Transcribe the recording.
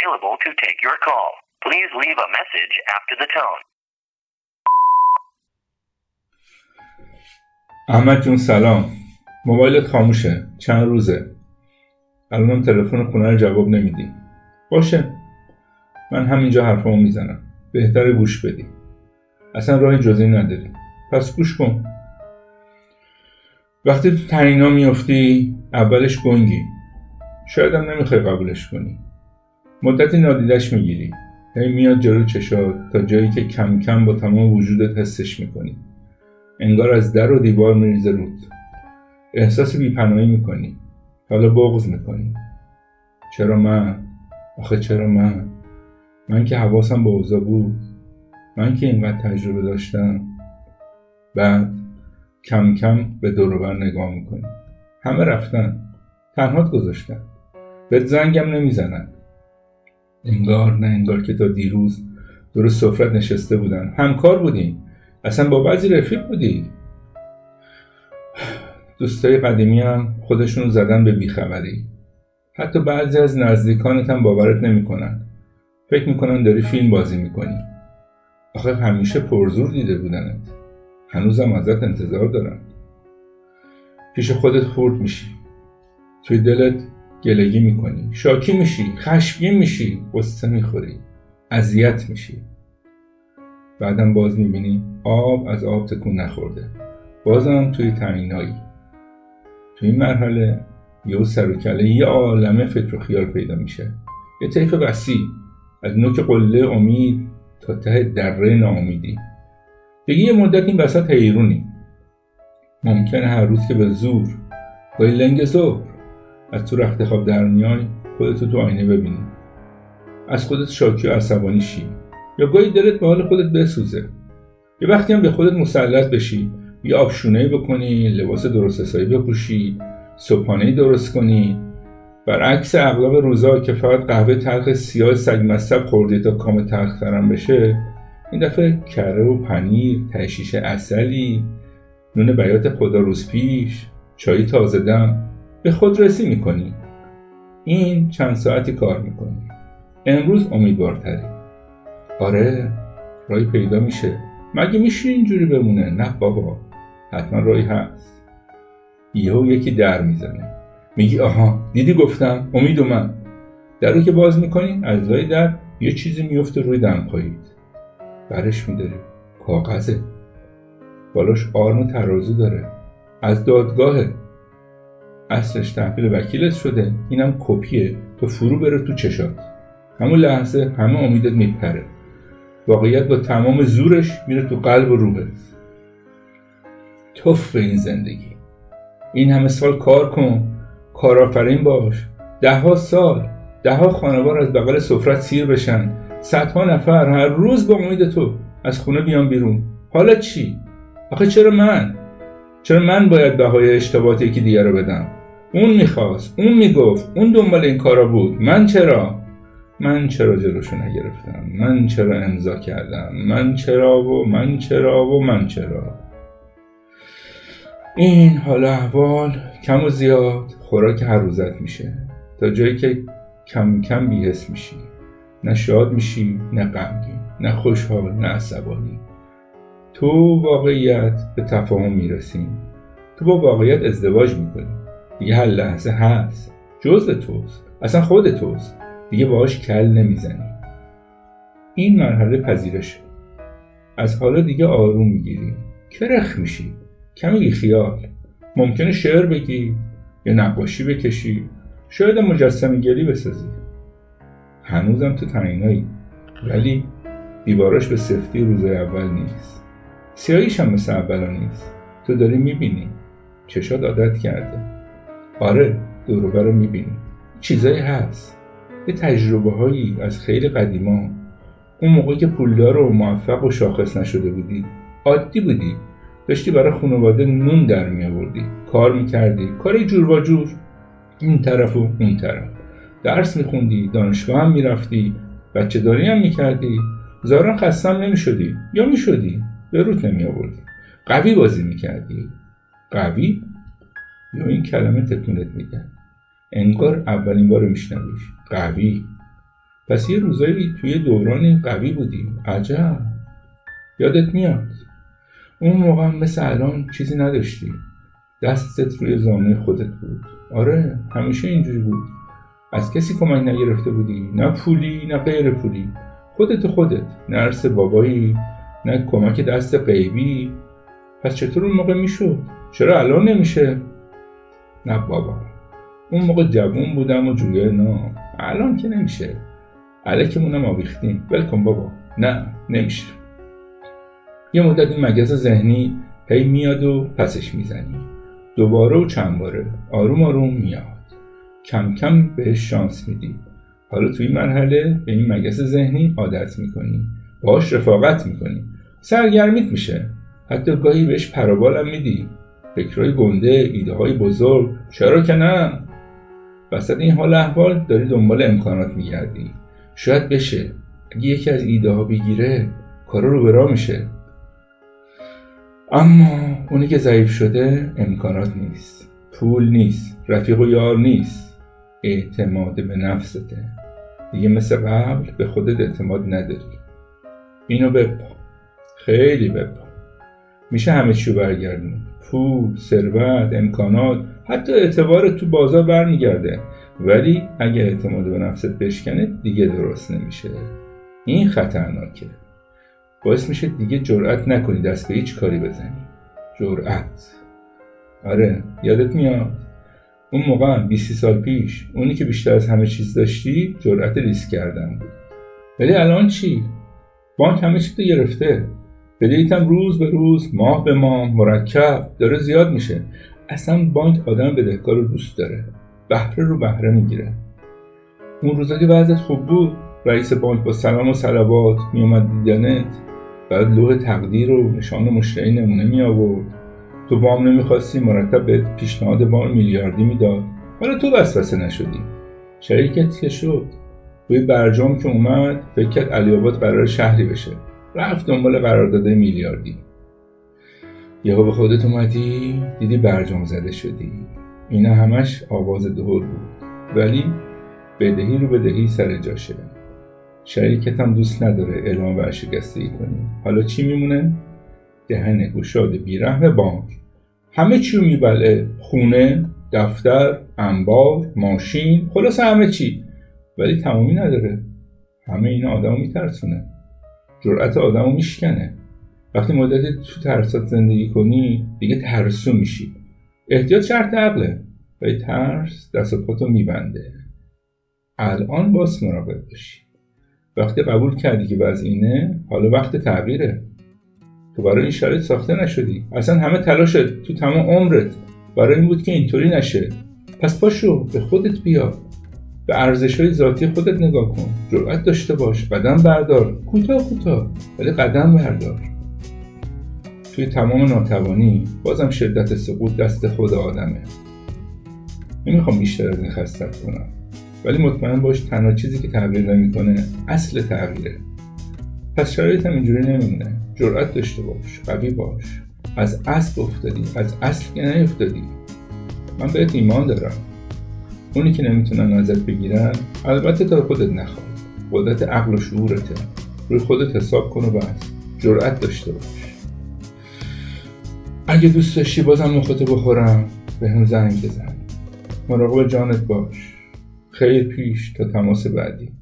available to take your call. Please leave a message after the tone. احمد جون سلام. موبایلت خاموشه. چند روزه. الانم تلفن خونه رو جواب نمیدی. باشه. من همینجا حرفمو میزنم. بهتره گوش بدی. اصلا راهی جز این نداری. پس گوش کن. وقتی تو طنینا میفتی اولش گنگی. شاید هم نمیخوای قبولش کنی. مدتی نادیدش میگیری. هی میاد جلو چشات تا جایی که کم کم با تمام وجودت حسش میکنی. انگار از در و دیوار میریزه رود. احساس بیپناهی میکنی. حالا بغض میکنی. چرا من؟ آخه چرا من؟ من که حواسم به اوضاع بود. من که اینقدر تجربه داشتم. بعد کم کم به دور و بر نگاه میکنی. همه رفتن. تنهات گذاشتن. بهت زنگم نمیزنن. انگار نه انگار که تا دیروز دور سفرت نشسته بودن. همکار بودیم. اصلا با بعضی رفیق بودی. دوستای قدیمی هم خودشون زدن به بیخبری. حتی بعضی از نزدیکانت هم باورت نمیکنن. فکر میکنن داری فیلم بازی میکنی. آخه همیشه پرزور دیده بودنت. هنوزم ازت انتظار دارن. پیش خودت خورد میشی. توی دلت گلگی میکنی. شاکی میشی. خشمگین میشی. غصه میخوری. اذیت میشی. بعدم باز میبینی آب از آب تکون نخورده. بازم توی تنهایی. توی این مرحله یه سر و کله یه عالمه فکر و خیال پیدا میشه. یه طیف وسیع از نوک قله امید تا ته دره ناامیدی. دیگه یه مدت این وسط حیرونی. ممکنه هر روز که به زور با لنگ زور از تو رخت خواب در میای خودتو تو آینه ببینی. از خودت شاکی و عصبانی شی. یا گاهی دلت به حال خودت بسوزه. یه وقتی هم به خودت مسلط بشی، یه آبشونه‌ای بکنی، لباس درست حسابی بپوشی، صبحانه‌ای درست کنی. برعکس اغلب روزا که فقط قهوه تلخ سیاه سگ مصب خوردی تا کام تلخ‌ترم بشه، این دفعه کره و پنیر، ته شیشه عسلی، نون بیات خدا روز پیش، چای تازه دم به خود رسی میکنی. این چند ساعتی کار میکنی. امروز امیدوارتری. آره، رای پیدا میشه. مگه میشه اینجوری بمونه؟ نه بابا، حتما رای هست. یهو یکی در میزنه. میگی آها، دیدی گفتم، امید اومد. در رو که باز میکنی، از لای در یه چیزی میفته روی دمپایید. برش میداری. کاغذه. بالاش آرم و ترازو داره. از دادگاهه. اصلش تحویل وکیلت شده. اینم کپیه تو فرو بره تو چشات. همون لحظه همه امیدت میپره. واقعیت با تمام زورش میره تو قلب و روحت. توف این زندگی. این همه سال کار کن. کارآفرین باش. دهها سال، دهها خانوار از بغل سفرت سیر بشن. صدها نفر هر روز با امید تو از خونه بیان بیرون. حالا چی؟ آخه چرا من؟ چرا من باید بهای اشتباهات یکی دیگر رو بدم؟ اون میخواست، اون میگفت، اون دنبال این کارا بود. من چرا جلوشو نگرفتم؟ من چرا امضا کردم؟ من چرا؟ این حال احوال کم و زیاد خوراک هر روزت میشه تا جایی که کم کم بی‌حس میشی. نه شاد میشی، نه غمگین، نه خوشحال، نه عصبانی. تو واقعیت به تفاهم میرسیم. تو با واقعیت ازدواج میکنی. دیگه هر لحظه هست. جزء توست. اصلا خود توست. دیگه باهاش کل نمیزنی. این مرحله پذیرشه. از حالا دیگه آروم میگیری. کرخ میشی. کمی بی خیال. ممکنه شعر بگی یا نقاشی بکشی. شاید مجسمه گلی بسازی. هنوزم تو تنهایی، ولی دیواراش به سفتی روز اول نیست. سیاهیش هم مثل اولا نیست. تو داری میبینی. چشات عادت کرده. آره، دور و برو میبینی. چیزایی هست. یه تجربه هایی از خیلی قدیما. اون موقعی که پولدار و موفق و شاخص نشده بودی، عادی بودی. داشتی برای خانواده نون در می‌آوردی، کار میکردی، کاری جور و جور، این طرف و اون طرف. درس میخوندی، دانشگاه هم میرفتی، بچه داری هم میکردی، زارن خستم نمیشدی، یا میشدی، به روت نمیآوردی. قوی بازی میکردی. قوی؟ یا این کلمه تکونت میده. انگار اولین بار میشنویش. قوی. پس یه روزایی توی دوران قوی بودیم. عجب، یادت میاد اون موقع مثل الان چیزی نداشتیم، دستت روی زانوی خودت بود. آره همیشه اینجوری بود، از کسی کمک نگرفته بودی، نه پولی نه غیر پولی، خودت، نه ارث بابایی نه کمک دست غیبی. پس چطور اون موقع میشد؟ چرا الان نمیشه؟ نه بابا، اون موقع جوون بودم و جویای نام، الان که نمیشه، الکمونم آویختیم. ولکن بابا، نه نمیشه. یه مدت این مگس ذهنی هی میاد و پسش میزنی، دوباره و چند باره، آروم آروم میاد، کم کم بهش شانس میدی. حالا توی مرحله به این مگس ذهنی عادت میکنی، باهاش رفاقت میکنی، سرگرمیت میشه، حتی گاهی بهش پروبالم میدی، فکرهای گنده، ایده‌های بزرگ، چرا که نه. وسط این حال احوال داری دنبال امکانات میگردی، شاید بشه، اگه یکی از ایده‌ها بگیره کارا رو برا میشه. اما اونی که ضعیف شده امکانات نیست، پول نیست، رفیق و یار نیست، اعتماد به نفسته. دیگه مثل قبل به خودت اعتماد نداری. اینو بپا، خیلی بپا. میشه همه چیو برگردون، پول، ثروت، امکانات، حتی اعتبار تو بازار برمیگرده. ولی اگه اعتماد به نفست بشکنه دیگه درست نمیشه. این خطرناکه، باعث میشه دیگه جرأت نکنی دست به هیچ کاری بزنی. جرأت. آره یادت میاد اون موقع 20 سال پیش اونی که بیشتر از همه چیز داشتی جرأت ریسک کردن بود. ولی الان چی؟ بانک همه چیز رو گرفته، بدهیت هم روز به روز، ماه به ماه، مرکب داره زیاد میشه. اصلا بانک آدم بدهکار رو دوست داره، بهره رو بهره میگیره. اون روزا که وضعیت خوب بود، رئیس بانک با سلام و صلوات میومد دیدنت، بعد لوح تقدیر و نشان مشتری نمونه می آورد. تو وام نمیخواستی، مرتب به پیشنهاد وام میلیاردی میداد. حالا تو وسوسه نشدی، شریکت که شد. توی برجام که اومد فکر کرد علی‌آباد قرار شهری بشه، رفت دنبال قرارداد میلیاردی. یهو به خودت اومدی دیدی برجام زده شدی. اینا همش آواز دهور بود، ولی بدهی رو بدهی سر جاشه. شریکت هم دوست نداره اعلام ورشکستگی کنی. حالا چی میمونه؟ دهن گشاد بیرحم بانک. همه چیو میبلعه، خونه، دفتر، انبار، ماشین، خلاص همه چی. ولی تمامی نداره. همه اینا آدمو میترسونه، جرأت آدمو میشکنه. وقتی مدتی تو ترسات زندگی کنی دیگه ترسو میشی. احتیاط شرط عقله، ولی ترس دست و پاتو میبنده. الان باز مراقب باشی. وقتی قبول کردی که وضع اینه، حالا وقت تغییره. تو برای این شرایط ساخته نشدی. اصلا همه تلاشت تو تمام عمرت برای این بود که اینطوری نشه. پس پاشو به خودت بیا، به ارزش‌های ذاتی خودت نگاه کن، جرأت داشته باش، قدم بردار، کوتاه ولی قدم بردار. توی تمام ناتوانی بازم شدت سقوط دست خود آدمه. نمیخوام بیشتر از این خستت کنم، ولی مطمئن باش تنها چیزی که تغییر نمیکنه اصل تغییره. پس شرایط هم اینجوری نمیمونه. جرأت داشته باش، قوی باش. از اصل افتادی، از اصل که نیفتادی. من بهت ایمان دارم. اونی که نمیتونن ازت بگیرن، البته تا خودت نخواد، قدرت عقل و شعورته. روی خودت حساب کن و بس. جرأت داشته باش. اگه دوست داشتی بازم نخوته بخورم، به هم زنگ بزن. مراقب جانت باش. خیر پیش تا تماس بعدی.